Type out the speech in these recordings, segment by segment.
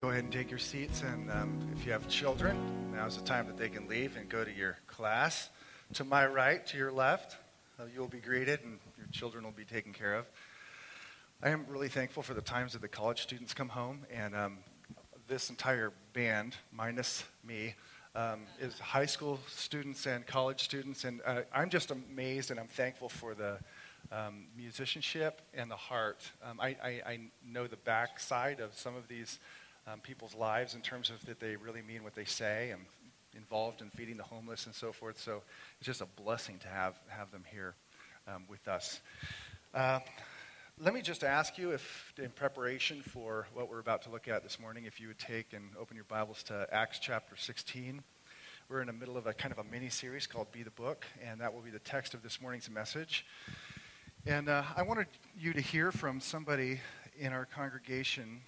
Go ahead and take your seats, and if you have children, now's the time that they can leave and go to your class. To my right, to your left, you'll be greeted and your children will be taken care of. I am really thankful for the times that the college students come home, and this entire band, minus me, is high school students and college students, and I'm just amazed, and I'm thankful for the musicianship and the heart. I know the backside of some of these people's lives in terms of that they really mean what they say. I'm involved in feeding the homeless and so forth, so it's just a blessing to have them here with us. Let me just ask you if, in preparation for what we're about to look at this morning, if you would take and open your Bibles to Acts chapter 16. We're in the middle of a kind of a mini-series called Be the Book, and that will be the text of this morning's message. And I wanted you to hear from somebody in our congregation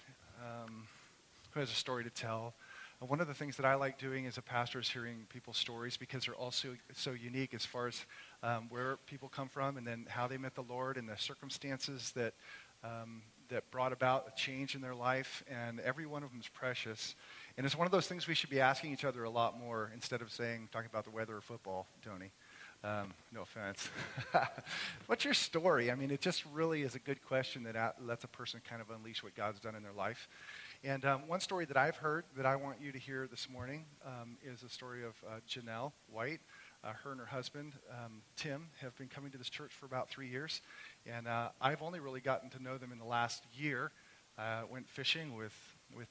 who has a story to tell. One of the things that I like doing as a pastor is hearing people's stories, because they're all so unique as far as where people come from, and then how they met the Lord, and the circumstances that that brought about a change in their life. And every one of them is precious. And it's one of those things we should be asking each other a lot more, instead of talking about the weather or football, Tony. No offense. What's your story? I mean, it just really is a good question that lets a person kind of unleash what God's done in their life. And one story that I've heard that I want you to hear this morning is the story of Janelle White. Her and her husband, Tim, have been coming to this church for about 3 years. And I've only really gotten to know them in the last year. I went fishing with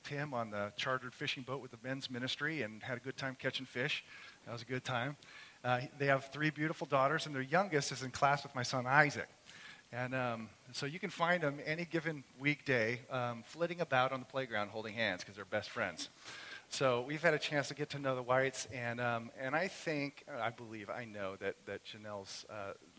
Tim on the chartered fishing boat with the men's ministry, and had a good time catching fish. That was a good time. They have three beautiful daughters, and their youngest is in class with my son, Isaac. And so you can find them any given weekday flitting about on the playground holding hands, because they're best friends. So we've had a chance to get to know the Whites, and I know that Janelle's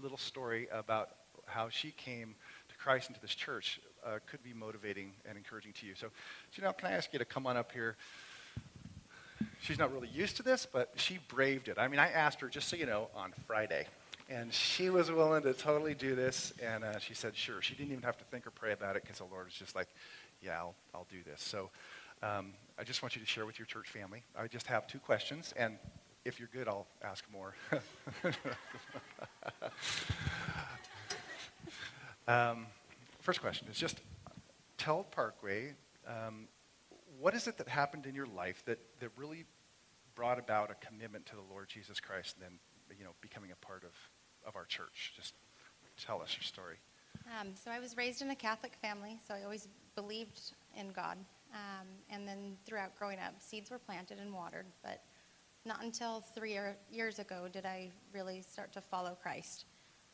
little story about how she came to Christ and to this church could be motivating and encouraging to you. So Janelle, can I ask you to come on up here? She's not really used to this, but she braved it. I mean, I asked her, just so you know, on Friday. And she was willing to totally do this, and she said, sure. She didn't even have to think or pray about it, because the Lord was just like, yeah, I'll do this. So I just want you to share with your church family. I just have two questions, and if you're good, I'll ask more. First question is just, tell Parkway, what is it that happened in your life that really brought about a commitment to the Lord Jesus Christ, and then, you know, becoming a part of our church? Just tell us your story. So I was raised in a Catholic family, so I always believed in God. And then throughout growing up, seeds were planted and watered, but not until 3 years ago did I really start to follow Christ.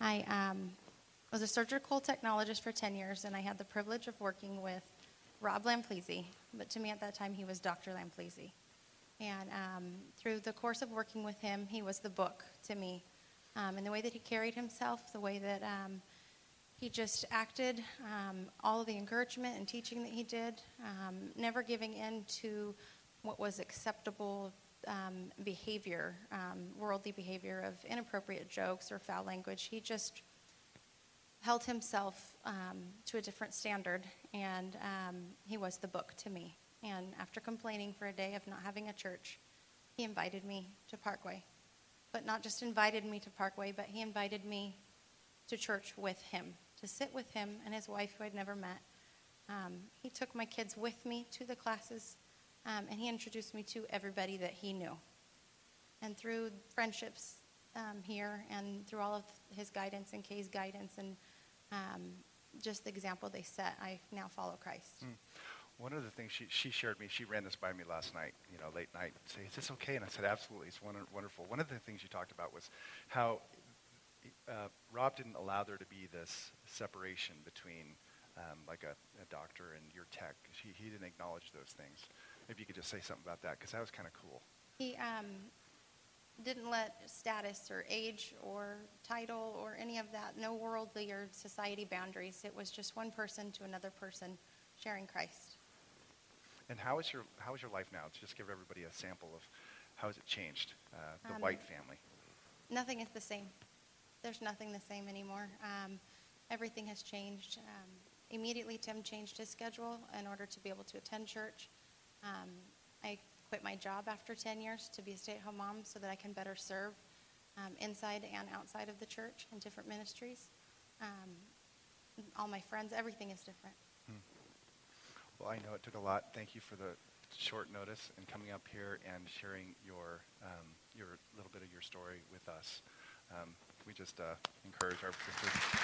I was a surgical technologist for 10 years, and I had the privilege of working with Rob Lemplesis, but to me at that time he was Dr. Lemplesis. And through the course of working with him, he was the book to me. And the way that he carried himself, the way that he just acted, all of the encouragement and teaching that he did, never giving in to what was acceptable behavior, worldly behavior of inappropriate jokes or foul language. He just held himself to a different standard, and he was the book to me. And after complaining for a day of not having a church, he invited me to Parkway. But not just invited me to Parkway, but he invited me to church with him, to sit with him and his wife, who I'd never met. He took my kids with me to the classes, and he introduced me to everybody that he knew. And through friendships here, and through all of his guidance and Kay's guidance, and just the example they set, I now follow Christ. Mm. One of the things she shared me, she ran this by me last night, you know, late night, say, is this okay? And I said, absolutely, it's wonderful. One of the things you talked about was how Rob didn't allow there to be this separation between like a doctor and your tech. He didn't acknowledge those things. Maybe you could just say something about that, because that was kind of cool. He didn't let status or age or title or any of that, no worldly or society boundaries. It was just one person to another person sharing Christ. And how is your life now? Let's just give everybody a sample of how has it changed, the White family. Nothing is the same. There's nothing the same anymore. Everything has changed. Immediately, Tim changed his schedule in order to be able to attend church. I quit my job after 10 years to be a stay-at-home mom so that I can better serve inside and outside of the church in different ministries. All my friends, everything is different. Well, I know it took a lot. Thank you for the short notice and coming up here and sharing your little bit of your story with us. We just encourage our participants.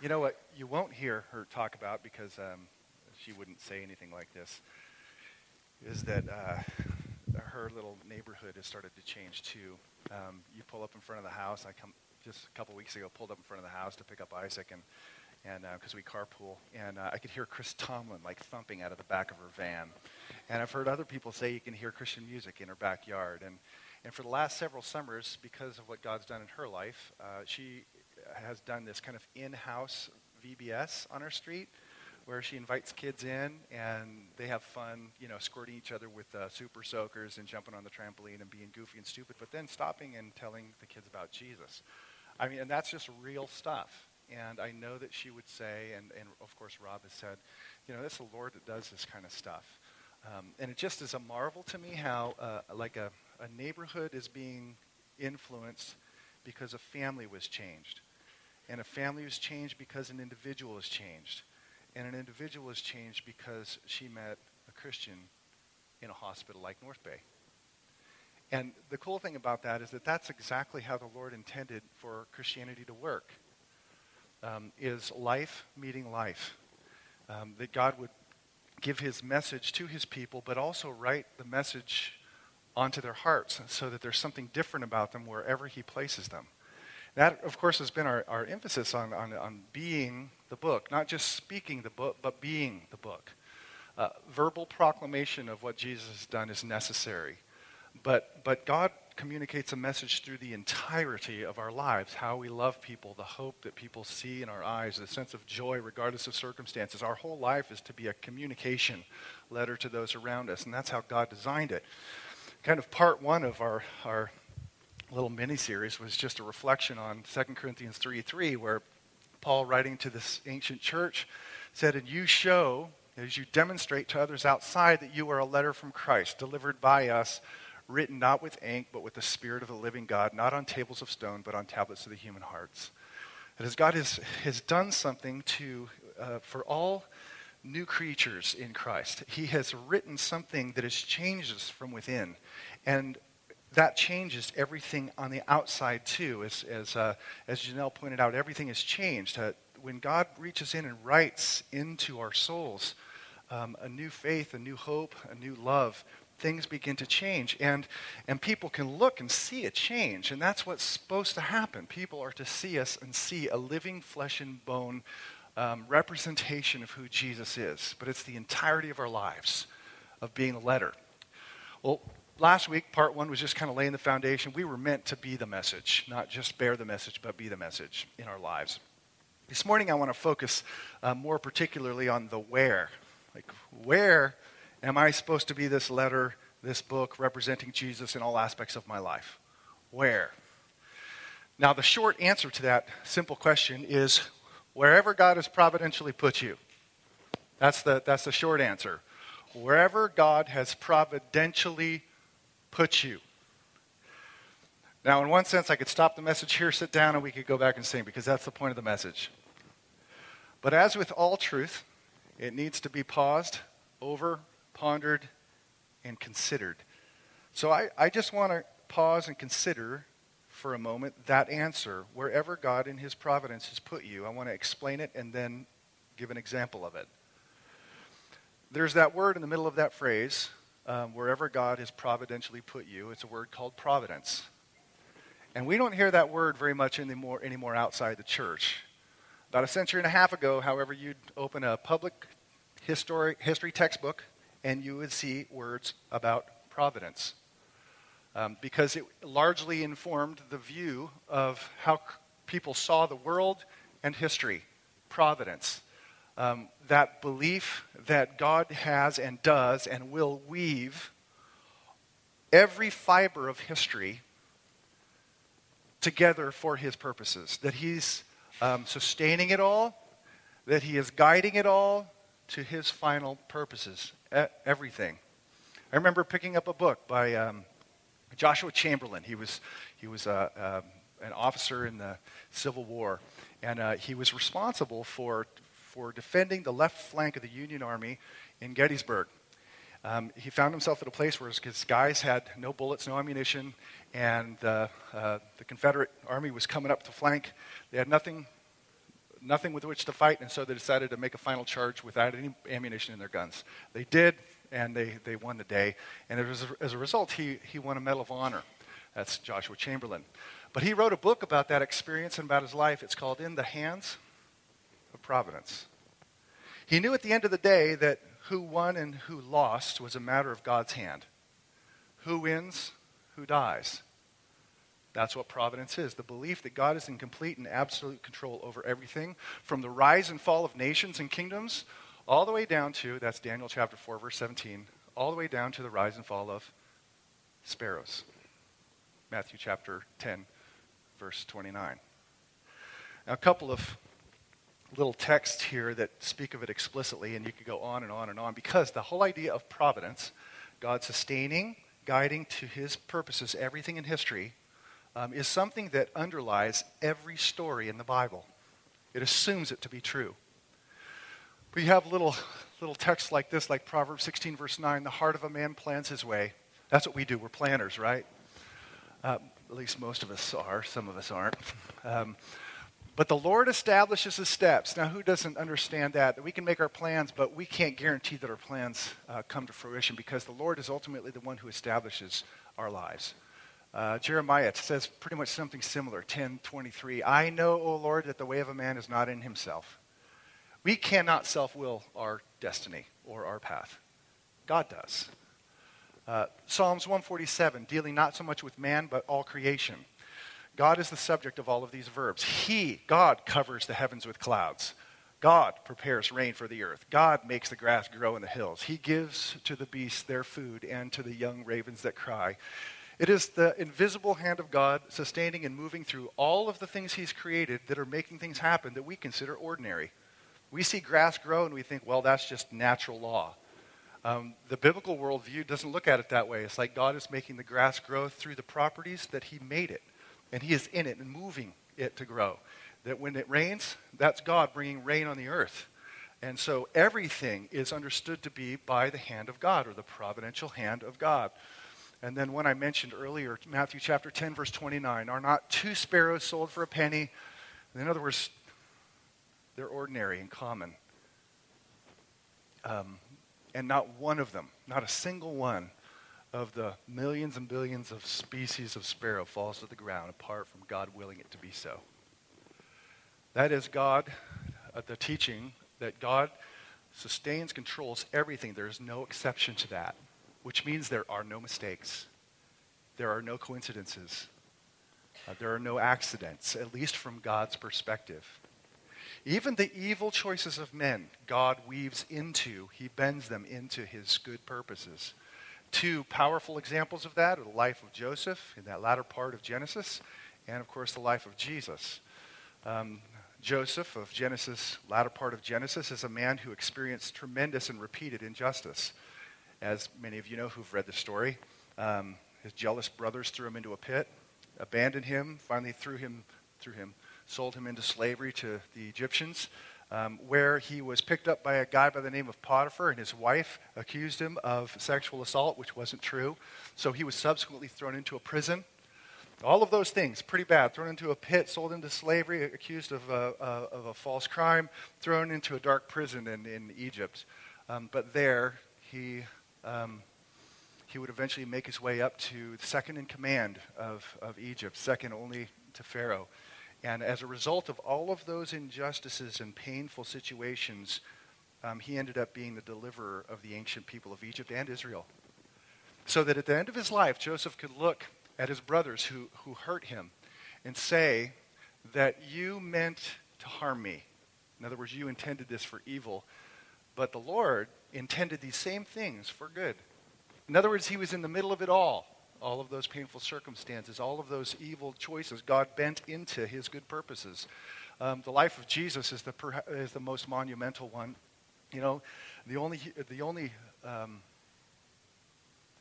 You know what you won't hear her talk about, because she wouldn't say anything like this, is that her little neighborhood has started to change too. You pull up in front of the house. I come just a couple weeks ago, pulled up in front of the house to pick up Isaac, and because we carpool, and I could hear Chris Tomlin like thumping out of the back of her van. And I've heard other people say you can hear Christian music in her backyard. And for the last several summers, because of what God's done in her life, she has done this kind of in-house VBS on her street, where she invites kids in and they have fun, you know, squirting each other with super soakers and jumping on the trampoline and being goofy and stupid, but then stopping and telling the kids about Jesus. I mean, and that's just real stuff. And I know that she would say, and of course Rob has said, you know, that's the Lord that does this kind of stuff. And it just is a marvel to me how like a neighborhood is being influenced because a family was changed. And a family was changed because an individual is changed. And an individual is changed because she met a Christian in a hospital like North Bay. And the cool thing about that is that that's exactly how the Lord intended for Christianity to work, is life meeting life. That God would give his message to his people, but also write the message onto their hearts so that there's something different about them wherever he places them. That, of course, has been our emphasis on being the book, not just speaking the book, but being the book. Verbal proclamation of what Jesus has done is necessary, but God communicates a message through the entirety of our lives, how we love people, the hope that people see in our eyes, the sense of joy regardless of circumstances. Our whole life is to be a communication letter to those around us, and that's how God designed it. Kind of part one of our little mini-series was just a reflection on 2 Corinthians 3:3, where Paul, writing to this ancient church, said, "And you show, as you demonstrate to others outside, that you are a letter from Christ, delivered by us, written not with ink, but with the Spirit of the living God, not on tables of stone, but on tablets of the human hearts." And as God has done something to for all new creatures in Christ, he has written something that has changed us from within. And that changes everything on the outside too. As Janelle pointed out, everything has changed. When God reaches in and writes into our souls a new faith, a new hope, a new love, things begin to change. And people can look and see a change. And that's what's supposed to happen. People are to see us and see a living flesh and bone representation of who Jesus is. But it's the entirety of our lives of being a letter. Well, last week, part one was just kind of laying the foundation. We were meant to be the message, not just bear the message, but be the message in our lives. This morning, I want to focus more particularly on the where. Like, where am I supposed to be this letter, this book, representing Jesus in all aspects of my life? Where? Now, the short answer to that simple question is wherever God has providentially put you. That's the short answer. Wherever God has providentially put you. Now, in one sense, I could stop the message here, sit down, and we could go back and sing, because that's the point of the message. But as with all truth, it needs to be paused, over, pondered, and considered. So I just want to pause and consider for a moment that answer, wherever God in his providence has put you. I want to explain it and then give an example of it. There's that word in the middle of that phrase, wherever God has providentially put you. It's a word called providence. And we don't hear that word very much anymore outside the church. About a century and a half ago, however, you'd open a public history textbook and you would see words about providence. Because it largely informed the view of how people saw the world and history. Providence. That belief that God has and does and will weave every fiber of history together for his purposes. That he's sustaining it all, that he is guiding it all to his final purposes, everything. I remember picking up a book by Joshua Chamberlain. He was an officer in the Civil War, and he was responsible for defending the left flank of the Union Army in Gettysburg. He found himself at a place where his guys had no bullets, no ammunition, and the Confederate Army was coming up to flank. They had nothing with which to fight, and so they decided to make a final charge without any ammunition in their guns. They did, and they won the day. And as a result, he won a Medal of Honor. That's Joshua Chamberlain. But he wrote a book about that experience and about his life. It's called In the Hands of Providence. He knew at the end of the day that who won and who lost was a matter of God's hand. Who wins, who dies. That's what providence is, the belief that God is in complete and absolute control over everything, from the rise and fall of nations and kingdoms, all the way down to, that's Daniel chapter 4, verse 17, all the way down to the rise and fall of sparrows. Matthew chapter 10, verse 29. Now, a couple of little texts here that speak of it explicitly, and you could go on and on and on, because the whole idea of providence, God sustaining, guiding to his purposes everything in history, is something that underlies every story in the Bible. It assumes it to be true. We have little texts like this, like Proverbs 16, verse 9, the heart of a man plans his way. That's what we do. We're planners, right? At least most of us are. Some of us aren't. But the Lord establishes his steps. Now, who doesn't understand that? We can make our plans, but we can't guarantee that our plans come to fruition, because the Lord is ultimately the one who establishes our lives. Jeremiah says pretty much something similar, 10:23. I know, O Lord, that the way of a man is not in himself. We cannot self-will our destiny or our path. God does. Psalms 147, dealing not so much with man, but all creation. God is the subject of all of these verbs. God covers the heavens with clouds. God prepares rain for the earth. God makes the grass grow in the hills. He gives to the beasts their food and to the young ravens that cry. It is the invisible hand of God sustaining and moving through all of the things he's created that are making things happen that we consider ordinary. We see grass grow and we think, well, that's just natural law. The biblical worldview doesn't look at it that way. It's like God is making the grass grow through the properties that he made it. And he is in it and moving it to grow. That when it rains, that's God bringing rain on the earth. And so everything is understood to be by the hand of God, or the providential hand of God. And then one I mentioned earlier, Matthew chapter 10, verse 29, are not two sparrows sold for a penny? In other words, they're ordinary and common. And not one of them, not a single one of the millions and billions of species of sparrow falls to the ground apart from God willing it to be so. That is God, the teaching that God sustains, controls everything. There is no exception to that. Which means there are no mistakes. There are no coincidences. There are no accidents, at least from God's perspective. Even the evil choices of men, God weaves into, he bends them into his good purposes. Two powerful examples of that are the life of Joseph in that latter part of Genesis, and of course the life of Jesus. Joseph of Genesis, latter part of Genesis, is a man who experienced tremendous and repeated injustice. As many of you know who've read the story, his jealous brothers threw him into a pit, abandoned him, finally sold him into slavery to the Egyptians, where he was picked up by a guy by the name of Potiphar, and his wife accused him of sexual assault, which wasn't true. So he was subsequently thrown into a prison. All of those things, pretty bad. Thrown into a pit, sold into slavery, accused of a false crime, thrown into a dark prison in Egypt. But there he would eventually make his way up to the second in command of Egypt, second only to Pharaoh. And as a result of all of those injustices and painful situations, he ended up being the deliverer of the ancient people of Egypt and Israel. So that at the end of his life, Joseph could look at his brothers who hurt him and say that you meant to harm me. In other words, you intended this for evil, but the Lord intended these same things for good. In other words, he was in the middle of it all of those painful circumstances, all of those evil choices, God bent into his good purposes. The life of Jesus is the most monumental one. You know, the only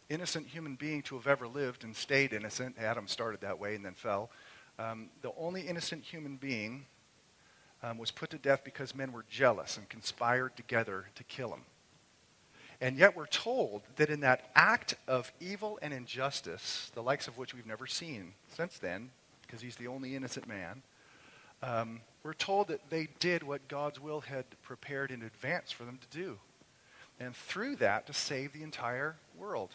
innocent human being to have ever lived and stayed innocent. Adam started that way and then fell. The only innocent human being was put to death because men were jealous and conspired together to kill him. And yet we're told that in that act of evil and injustice, the likes of which we've never seen since then, because he's the only innocent man, we're told that they did what God's will had prepared in advance for them to do. And through that, to save the entire world,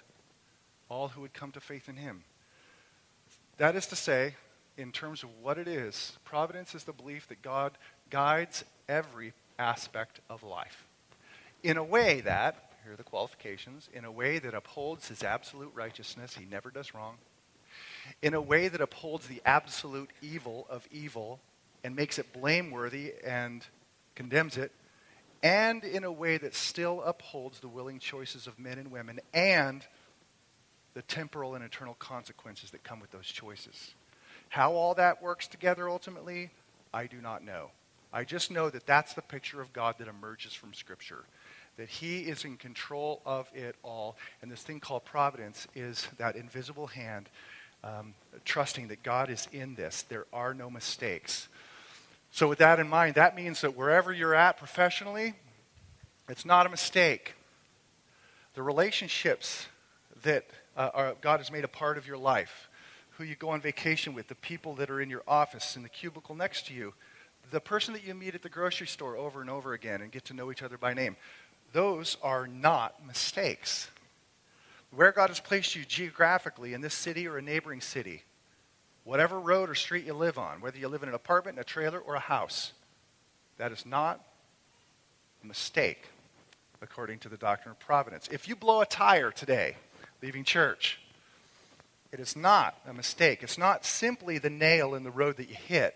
all who would come to faith in him. That is to say, in terms of what it is, providence is the belief that God guides every aspect of life. In a way that, here are the qualifications, in a way that upholds his absolute righteousness, he never does wrong, in a way that upholds the absolute evil of evil and makes it blameworthy and condemns it, and in a way that still upholds the willing choices of men and women and the temporal and eternal consequences that come with those choices. How all that works together ultimately, I do not know. I just know that that's the picture of God that emerges from Scripture, that he is in control of it all. And this thing called providence is that invisible hand, trusting that God is in this. There are no mistakes. So with that in mind, that means that wherever you're at professionally, it's not a mistake. The relationships that God has made a part of your life, who you go on vacation with, the people that are in your office, in the cubicle next to you, the person that you meet at the grocery store over and over again and get to know each other by name, those are not mistakes. Where God has placed you geographically in this city or a neighboring city, whatever road or street you live on, whether you live in an apartment, in a trailer, or a house, that is not a mistake according to the doctrine of providence. If you blow a tire today, leaving church, it is not a mistake. It's not simply the nail in the road that you hit.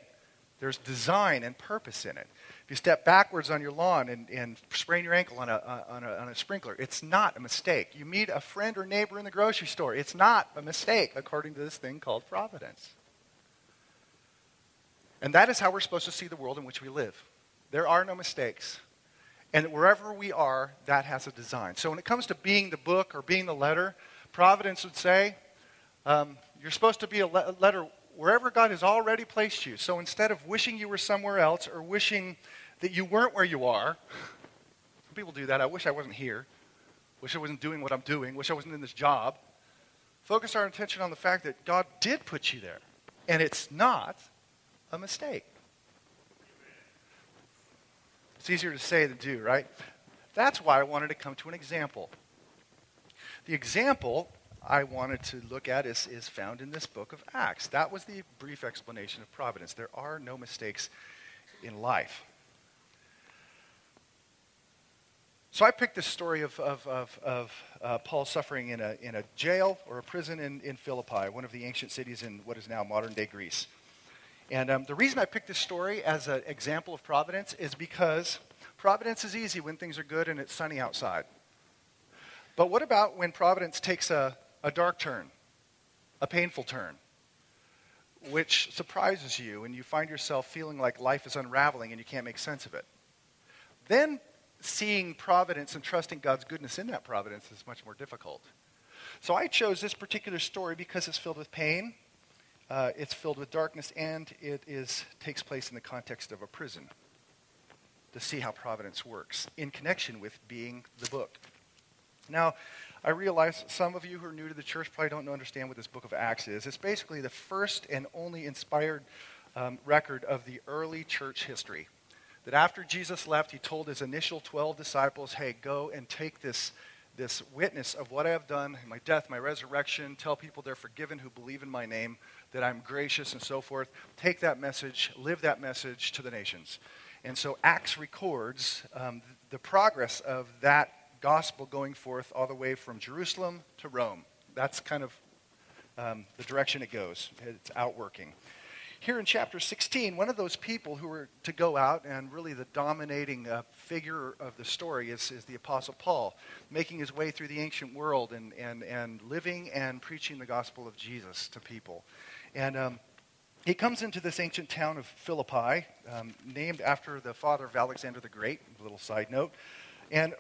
There's design and purpose in it. If you step backwards on your lawn and sprain your ankle on a sprinkler, it's not a mistake. You meet a friend or neighbor in the grocery store, it's not a mistake according to this thing called providence. And that is how we're supposed to see the world in which we live. There are no mistakes. And wherever we are, that has a design. So when it comes to being the book or being the letter, providence would say, you're supposed to be a letter wherever God has already placed you. So instead of wishing you were somewhere else or wishing that you weren't where you are, some people do that. I wish I wasn't here. Wish I wasn't doing what I'm doing. Wish I wasn't in this job. Focus our attention on the fact that God did put you there, and it's not a mistake. It's easier to say than do, right? That's why I wanted to come to an example. The example I wanted to look at is found in this book of Acts. That was the brief explanation of providence. There are no mistakes in life. So I picked this story of Paul suffering in a jail or a prison in Philippi, one of the ancient cities in what is now modern-day Greece. And the reason I picked this story as an example of providence is because providence is easy when things are good and it's sunny outside. But what about when providence takes a dark turn, a painful turn, which surprises you and you find yourself feeling like life is unraveling and you can't make sense of it? Then seeing providence and trusting God's goodness in that providence is much more difficult. So I chose this particular story because it's filled with pain, it's filled with darkness, and it takes place in the context of a prison to see how providence works in connection with being the book. Now, I realize some of you who are new to the church probably don't understand what this book of Acts is. It's basically the first and only inspired record of the early church history. That after Jesus left, he told his initial 12 disciples, hey, go and take this witness of what I have done, my death, my resurrection, tell people they're forgiven who believe in my name, that I'm gracious and so forth. Take that message, live that message to the nations. And so Acts records the progress of that gospel going forth all the way from Jerusalem to Rome. That's kind of the direction it goes. It's outworking. Here in chapter 16, one of those people who were to go out, and really the dominating figure of the story is the Apostle Paul, making his way through the ancient world and living and preaching the gospel of Jesus to people. And He comes into this ancient town of Philippi, named after the father of Alexander the Great, a little side note. And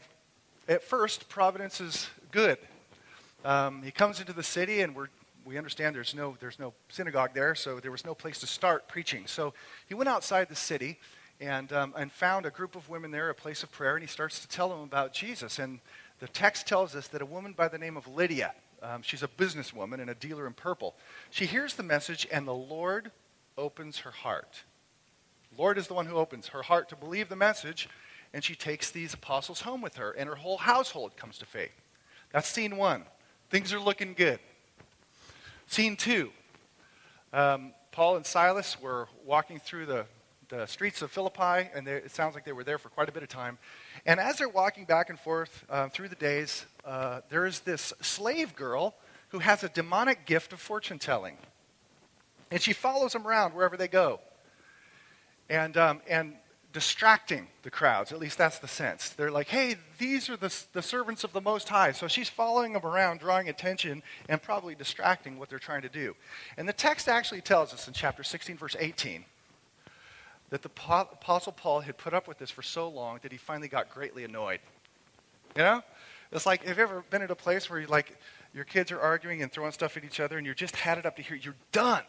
at first, providence is good. He comes into the city, and we understand there's no synagogue there, so there was no place to start preaching. So he went outside the city and found a group of women there, a place of prayer, and he starts to tell them about Jesus. And the text tells us that a woman by the name of Lydia, she's a businesswoman and a dealer in purple, she hears the message, and the Lord opens her heart. The Lord is the one who opens her heart to believe the message, and she takes these apostles home with her, and her whole household comes to faith. That's scene one. Things are looking good. Scene two, Paul and Silas were walking through the streets of Philippi, and it sounds like they were there for quite a bit of time. And as they're walking back and forth through the days, there is this slave girl who has a demonic gift of fortune-telling. And she follows them around wherever they go and distracting the crowds. At least that's the sense. They're like, hey, these are the servants of the Most High. So she's following them around, drawing attention, and probably distracting what they're trying to do. And the text actually tells us in chapter 16, verse 18, that the Apostle Paul had put up with this for so long that he finally got greatly annoyed. You know? It's like, have you ever been at a place where your kids are arguing and throwing stuff at each other, and you're just had it up to here, you're done.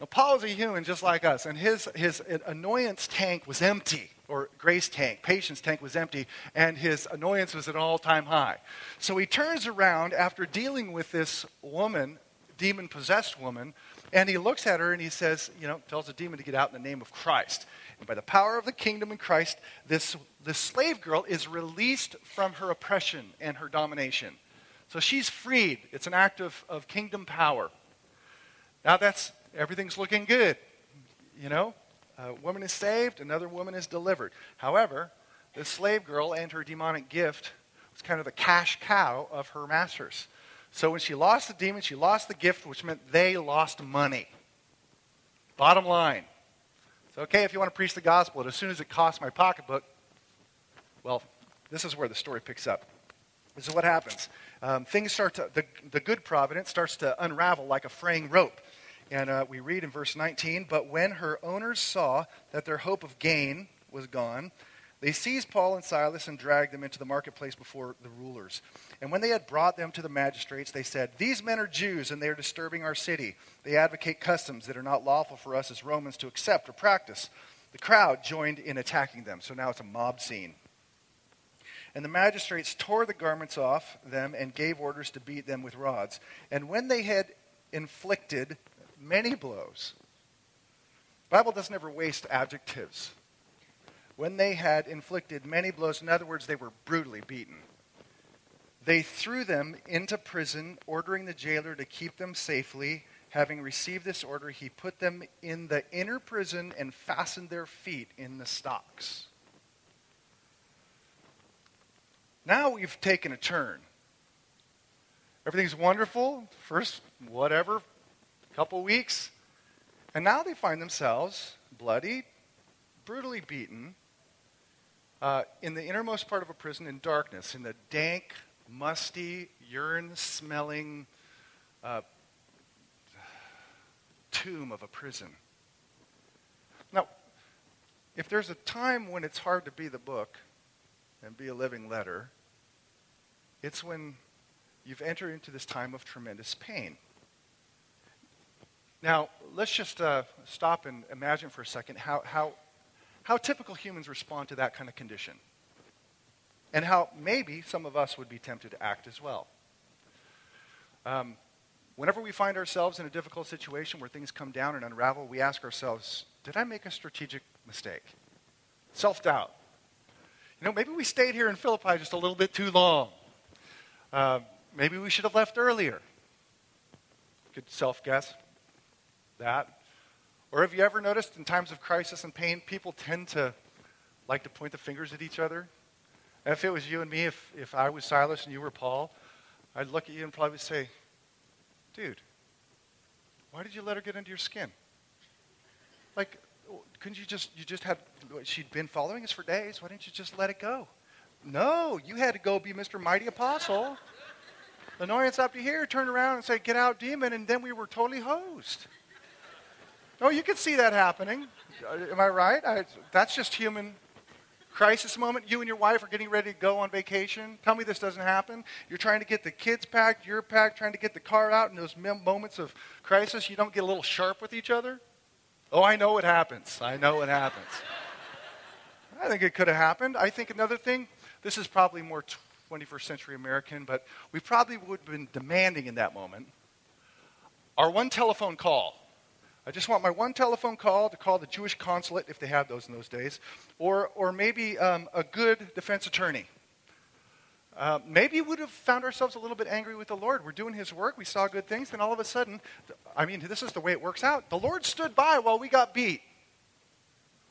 Now, Paul is a human just like us, and his annoyance tank was empty, or grace tank, patience tank was empty, and his annoyance was at an all-time high. So he turns around after dealing with this woman, demon-possessed woman, and he looks at her and he says, tells the demon to get out in the name of Christ. And by the power of the kingdom in Christ, this slave girl is released from her oppression and her domination. So she's freed. It's an act of kingdom power. Now everything's looking good, A woman is saved, another woman is delivered. However, this slave girl and her demonic gift was kind of the cash cow of her masters. So when she lost the demon, she lost the gift, which meant they lost money. Bottom line. It's okay if you want to preach the gospel, but as soon as it costs my pocketbook, well, this is where the story picks up. This is what happens. Things start to, the good providence starts to unravel like a fraying rope. And we read in verse 19, but when her owners saw that their hope of gain was gone, they seized Paul and Silas and dragged them into the marketplace before the rulers. And when they had brought them to the magistrates, they said, these men are Jews, and they are disturbing our city. They advocate customs that are not lawful for us as Romans to accept or practice. The crowd joined in attacking them. So now it's a mob scene. And the magistrates tore the garments off them and gave orders to beat them with rods. And when they had inflicted many blows. The Bible doesn't ever waste adjectives. When they had inflicted many blows, in other words, they were brutally beaten. They threw them into prison, ordering the jailer to keep them safely. Having received this order, he put them in the inner prison and fastened their feet in the stocks. Now we've taken a turn. Everything's wonderful. First, whatever. Couple weeks, and now they find themselves bloody, brutally beaten, in the innermost part of a prison in darkness, in the dank, musty, urine-smelling tomb of a prison. Now, if there's a time when it's hard to be the book and be a living letter, it's when you've entered into this time of tremendous pain. Now, let's just stop and imagine for a second how typical humans respond to that kind of condition, and how maybe some of us would be tempted to act as well. Whenever we find ourselves in a difficult situation where things come down and unravel, we ask ourselves, did I make a strategic mistake? Self-doubt. Maybe we stayed here in Philippi just a little bit too long. Maybe we should have left earlier. Good self-guess. That. Or have you ever noticed in times of crisis and pain, people tend to like to point the fingers at each other? And if it was you and me, if I was Silas and you were Paul, I'd look at you and probably say, dude, why did you let her get into your skin? Like, couldn't you just had, she'd been following us for days, why didn't you just let it go? No, you had to go be Mr. Mighty Apostle. Annoyance up to here, turn around and say, get out, demon, and then we were totally hosed. No, you could see that happening. Am I right? That's just human crisis moment. You and your wife are getting ready to go on vacation. Tell me this doesn't happen. You're trying to get the kids packed, you're packed, trying to get the car out. In those moments of crisis, you don't get a little sharp with each other? Oh, I know it happens. I know it happens. I think it could have happened. I think another thing, this is probably more 21st century American, but we probably would have been demanding in that moment our one telephone call. I just want my one telephone call to call the Jewish consulate, if they had those in those days, or maybe a good defense attorney. Maybe we would have found ourselves a little bit angry with the Lord. We're doing his work. We saw good things. Then all of a sudden, I mean, this is the way it works out. The Lord stood by while we got beat.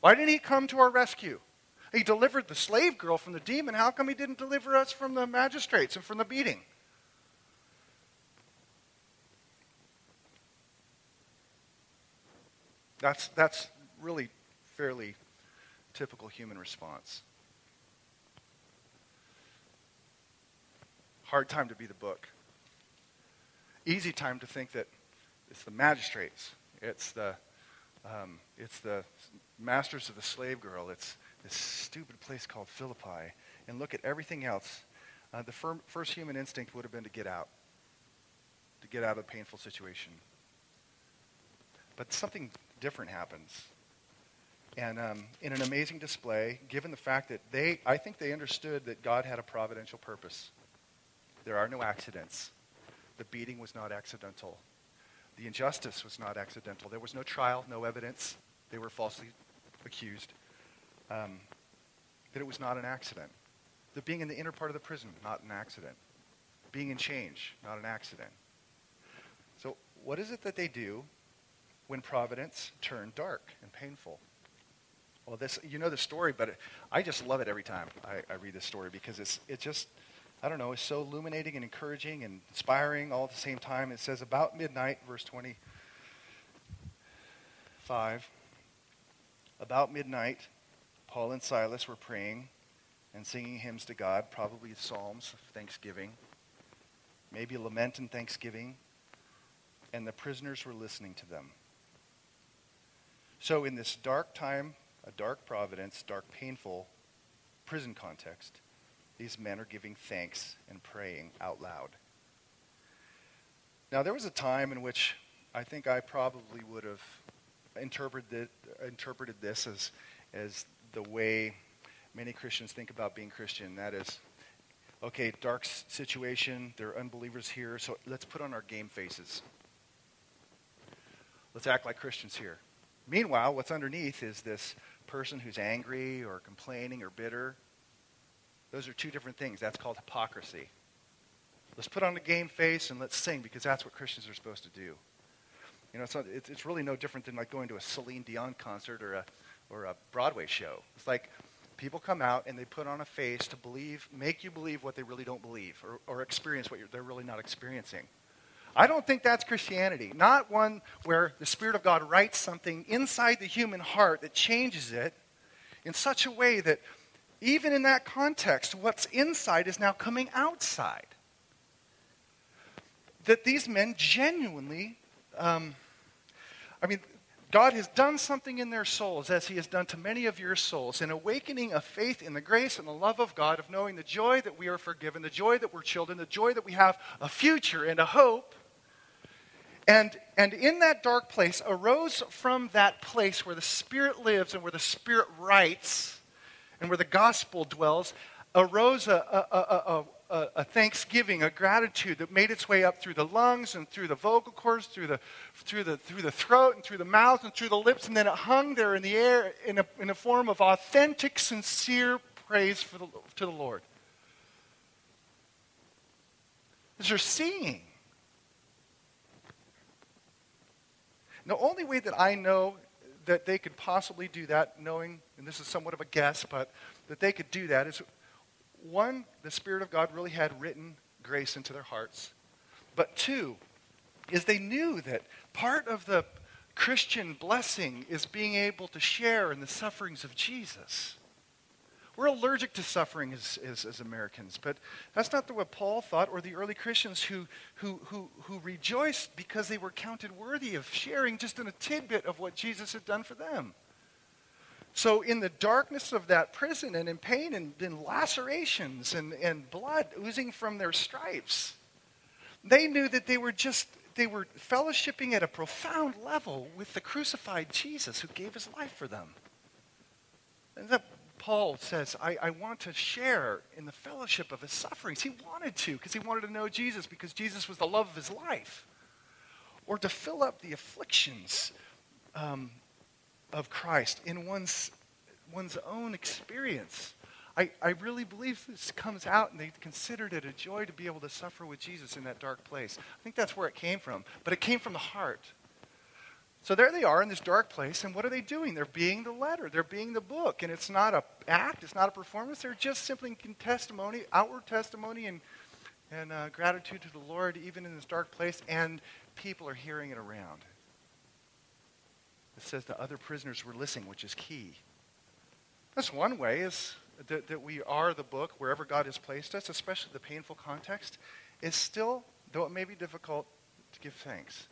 Why didn't he come to our rescue? He delivered the slave girl from the demon. How come he didn't deliver us from the magistrates and from the beating? That's really fairly typical human response. Hard time to be the book. Easy time to think that it's the magistrates, it's the masters of the slave girl, it's this stupid place called Philippi, and look at everything else. The first human instinct would have been to get out of the painful situation. But something different happens. And in an amazing display, given the fact that I think they understood that God had a providential purpose. There are no accidents. The beating was not accidental. The injustice was not accidental. There was no trial, no evidence. They were falsely accused. That it was not an accident. The being in the inner part of the prison, not an accident. Being in change, not an accident. So what is it that they do when providence turned dark and painful? Well, this, you know the story, but I just love it every time I read this story, because it's just, I don't know, it's so illuminating and encouraging and inspiring all at the same time. It says about midnight, verse 25, about midnight, Paul and Silas were praying and singing hymns to God, probably psalms of thanksgiving, maybe lament and thanksgiving, and the prisoners were listening to them. So in this dark time, a dark providence, dark painful prison context, these men are giving thanks and praying out loud. Now there was a time in which I think I probably would have interpreted this as the way many Christians think about being Christian. That is, okay, dark situation, there are unbelievers here, so let's put on our game faces. Let's act like Christians here. Meanwhile, what's underneath is this person who's angry or complaining or bitter. Those are two different things. That's called hypocrisy. Let's put on a game face and let's sing, because that's what Christians are supposed to do. You know, it's really no different than like going to a Celine Dion concert or a Broadway show. It's like people come out and they put on a face to believe, make you believe what they really don't believe, or experience what they're really not experiencing. I don't think that's Christianity. Not one where the Spirit of God writes something inside the human heart that changes it in such a way that even in that context, what's inside is now coming outside. That these men genuinely, God has done something in their souls, as he has done to many of your souls, in awakening a faith in the grace and the love of God, of knowing the joy that we are forgiven, the joy that we're children, the joy that we have a future and a hope. And in that dark place arose from that place where the Spirit lives and where the Spirit writes and where the gospel dwells, arose a thanksgiving, a gratitude that made its way up through the lungs and through the vocal cords, through the throat and through the mouth and through the lips, and then it hung there in the air in a form of authentic, sincere praise to the Lord. As you're seeing. The only way that I know that they could possibly do that, knowing, and this is somewhat of a guess, but that they could do that is, one, the Spirit of God really had written grace into their hearts. But two, is they knew that part of the Christian blessing is being able to share in the sufferings of Jesus. We're allergic to suffering as Americans, but that's not what Paul thought, or the early Christians who rejoiced because they were counted worthy of sharing just in a tidbit of what Jesus had done for them. So in the darkness of that prison and in pain and in lacerations and blood oozing from their stripes, they knew that they were fellowshipping at a profound level with the crucified Jesus who gave his life for them. And that Paul says, I want to share in the fellowship of his sufferings. He wanted to, because he wanted to know Jesus, because Jesus was the love of his life. Or to fill up the afflictions of Christ in one's own experience. I really believe this comes out, and they considered it a joy to be able to suffer with Jesus in that dark place. I think that's where it came from, but it came from the heart. So there they are in this dark place, and what are they doing? They're being the letter. They're being the book, and it's not an act. It's not a performance. They're just simply testimony, outward testimony, and gratitude to the Lord even in this dark place, and people are hearing it around. It says the other prisoners were listening, which is key. That's one way is that we are the book wherever God has placed us, especially the painful context, is still, though it may be difficult, to give thanks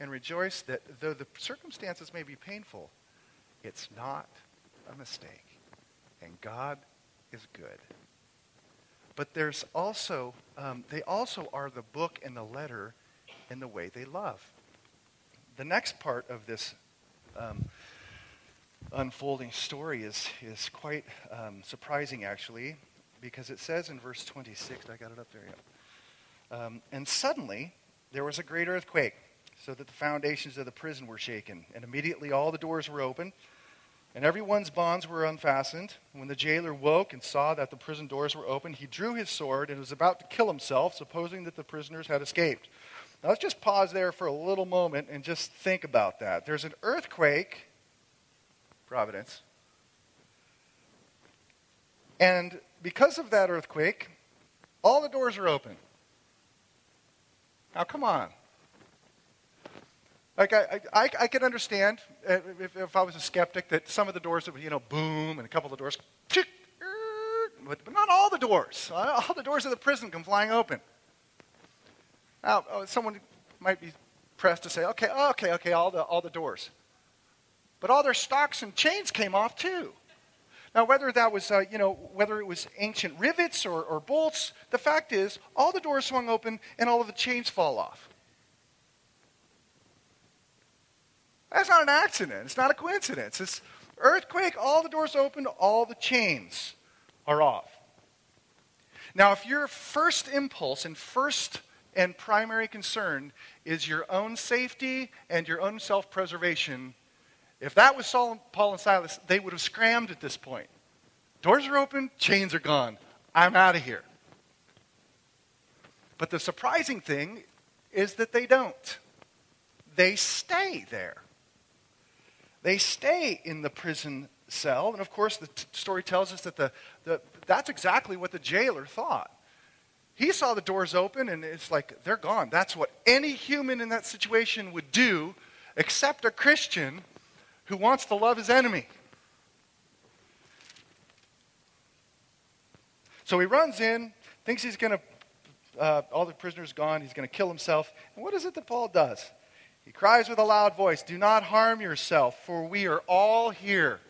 and rejoice that though the circumstances may be painful, it's not a mistake, and God is good. But there's also, they also are the book and the letter in the way they love. The next part of this unfolding story is quite surprising, actually, because it says in verse 26, I got it up there, yeah. And suddenly there was a great earthquake, so that the foundations of the prison were shaken, and immediately all the doors were opened, and everyone's bonds were unfastened. When the jailer woke and saw that the prison doors were open, he drew his sword and was about to kill himself, supposing that the prisoners had escaped. Now let's just pause there for a little moment and just think about that. There's an earthquake, Providence. And because of that earthquake, all the doors are open. Now, come on. Like, I could understand if I was a skeptic that some of the doors would, boom, and a couple of the doors, but not all the doors. All the doors of the prison come flying open. Now, someone might be pressed to say, okay, all the doors. But all their stocks and chains came off too. Now, whether that was, whether it was ancient rivets or bolts, the fact is, all the doors swung open and all of the chains fall off. That's not an accident. It's not a coincidence. It's earthquake. All the doors open. All the chains are off. Now, if your first impulse and first and primary concern is your own safety and your own self-preservation, if that was Paul and Silas, they would have scrambled at this point. Doors are open, chains are gone. I'm out of here. But the surprising thing is that they don't. They stay there. They stay in the prison cell. And of course, the story tells us that that's exactly what the jailer thought. He saw the doors open, and it's like, they're gone. That's what any human in that situation would do, except a Christian who wants to love his enemy. So he runs in, thinks he's going to, all the prisoners gone, he's going to kill himself. And what is it that Paul does? He cries with a loud voice, "Do not harm yourself, for we are all here."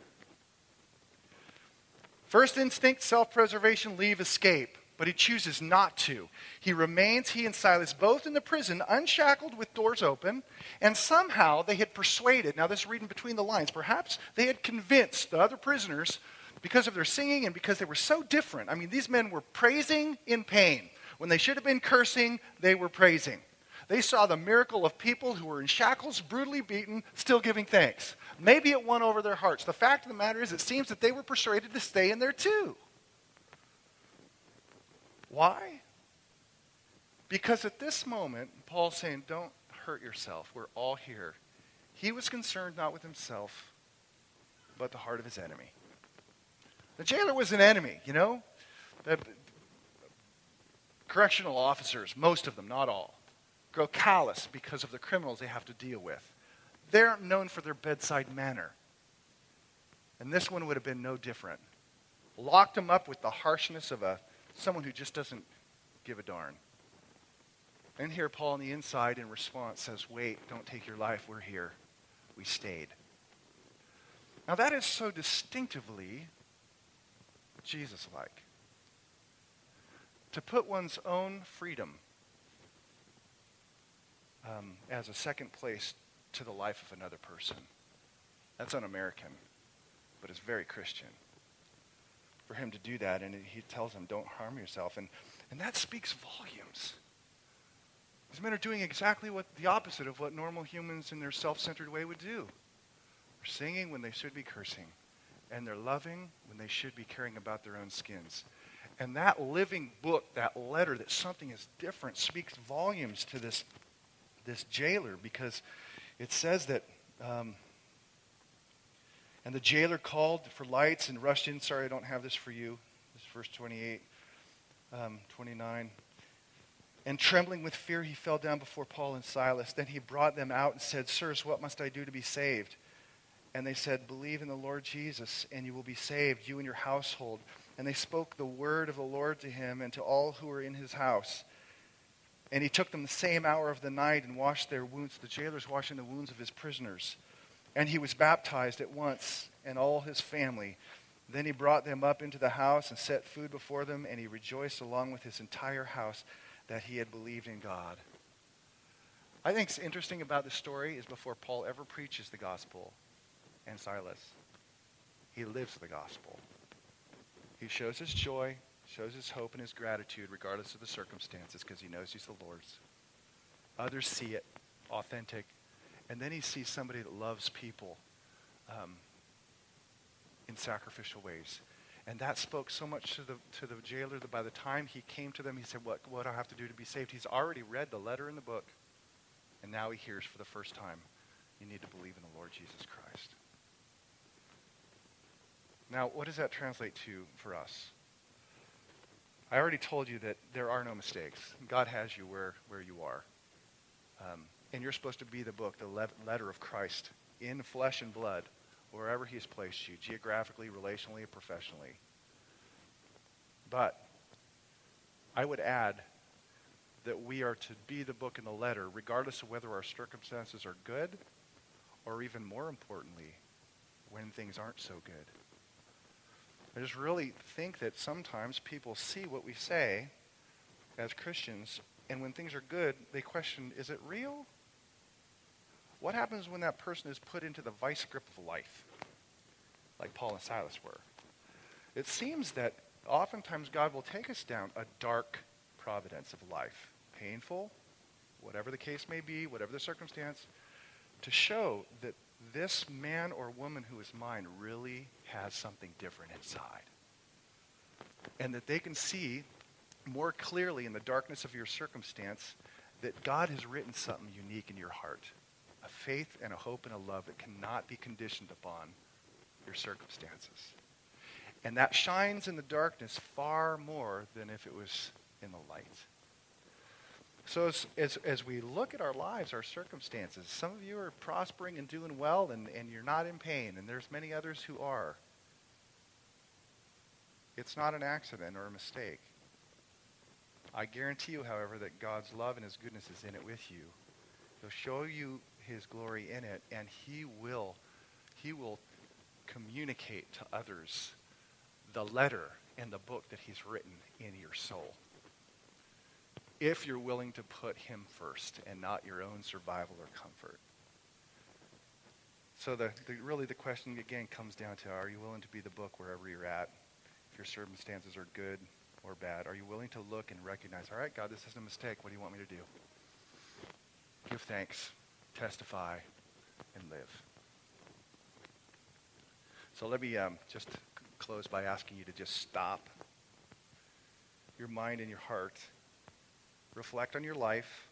First instinct, self-preservation, leave, escape. But he chooses not to. He remains, he and Silas, both in the prison, unshackled with doors open, and somehow they had persuaded, now this reading between the lines, perhaps they had convinced the other prisoners because of their singing and because they were so different. I mean, these men were praising in pain. When they should have been cursing, they were praising. They saw the miracle of people who were in shackles, brutally beaten, still giving thanks. Maybe it won over their hearts. The fact of the matter is, it seems that they were persuaded to stay in there too. Why? Because at this moment, Paul's saying, don't hurt yourself. We're all here. He was concerned not with himself, but the heart of his enemy. The jailer was an enemy, The correctional officers, most of them, not all, grow callous because of the criminals they have to deal with. They're known for their bedside manner. And this one would have been no different. locked him up with the harshness of someone who just doesn't give a darn. And here Paul on the inside in response says, wait, don't take your life. We're here. We stayed. Now that is so distinctively Jesus-like. To put one's own freedom as a second place to the life of another person. That's un-American, but it's very Christian. For him to do that, and he tells him, don't harm yourself. And that speaks volumes. These men are doing exactly what the opposite of what normal humans in their self-centered way would do. They're singing when they should be cursing, and they're loving when they should be caring about their own skins. And that living book, that letter, that something is different, speaks volumes to this jailer, because it says that, and the jailer called for lights and rushed in. Sorry, I don't have this for you. This is verse 28, 29. And trembling with fear, he fell down before Paul and Silas. Then he brought them out and said, sirs, what must I do to be saved? And they said, believe in the Lord Jesus, and you will be saved, you and your household. And they spoke the word of the Lord to him and to all who were in his house. And he took them the same hour of the night and washed their wounds. The jailer's washing the wounds of his prisoners. And he was baptized at once, and all his family. Then he brought them up into the house and set food before them, and he rejoiced along with his entire house that he had believed in God. I think what's interesting about this story is before Paul ever preaches the gospel, and Silas, he lives the gospel. He shows his joy, shows his hope and his gratitude, regardless of the circumstances, because he knows he's the Lord's. Others see it, authentic. And then he sees somebody that loves people in sacrificial ways. And that spoke so much to the jailer that by the time he came to them, he said, what do I have to do to be saved? He's already read the letter in the book, and now he hears for the first time, you need to believe in the Lord Jesus Christ. Now, what does that translate to for us? I already told you that there are no mistakes. God has you where you are. And you're supposed to be the book, the letter of Christ in flesh and blood, wherever he's placed you, geographically, relationally, professionally. But I would add that we are to be the book and the letter, regardless of whether our circumstances are good, or even more importantly, when things aren't so good. I just really think that sometimes people see what we say as Christians, and when things are good, they question, is it real? What happens when that person is put into the vice grip of life, like Paul and Silas were? It seems that oftentimes God will take us down a dark providence of life, painful, whatever the case may be, whatever the circumstance, to show that this man or woman who is mine really has something different inside, and that they can see more clearly in the darkness of your circumstance that God has written something unique in your heart. A faith and a hope and a love that cannot be conditioned upon your circumstances. And that shines in the darkness far more than if it was in the light. So as we look at our lives, our circumstances, some of you are prospering and doing well and you're not in pain, and there's many others who are. It's not an accident or a mistake. I guarantee you, however, that God's love and his goodness is in it with you. He'll show you his glory in it, and he will communicate to others the letter and the book that he's written in your soul. If you're willing to put him first and not your own survival or comfort. So the question again comes down to, are you willing to be the book wherever you're at? If your circumstances are good or bad, are you willing to look and recognize, all right, God, this isn't a mistake. What do you want me to do? Give thanks, testify, and live. So let me just close by asking you to just stop your mind and your heart. Reflect on your life.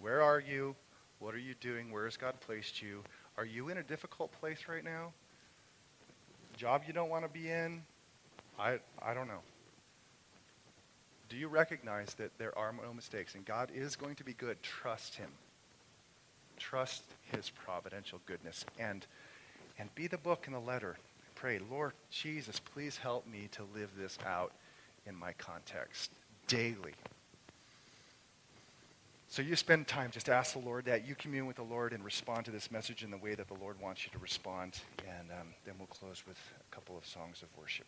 Where are you? What are you doing? Where has God placed you? Are you in a difficult place right now? Job you don't want to be in? I don't know. Do you recognize that there are no mistakes and God is going to be good? Trust him. Trust his providential goodness and be the book and the letter pray, Lord Jesus, please help me to live this out in my context daily. So you spend time, just ask the Lord that. You commune with the Lord and respond to this message in the way that the Lord wants you to respond. And then we'll close with a couple of songs of worship.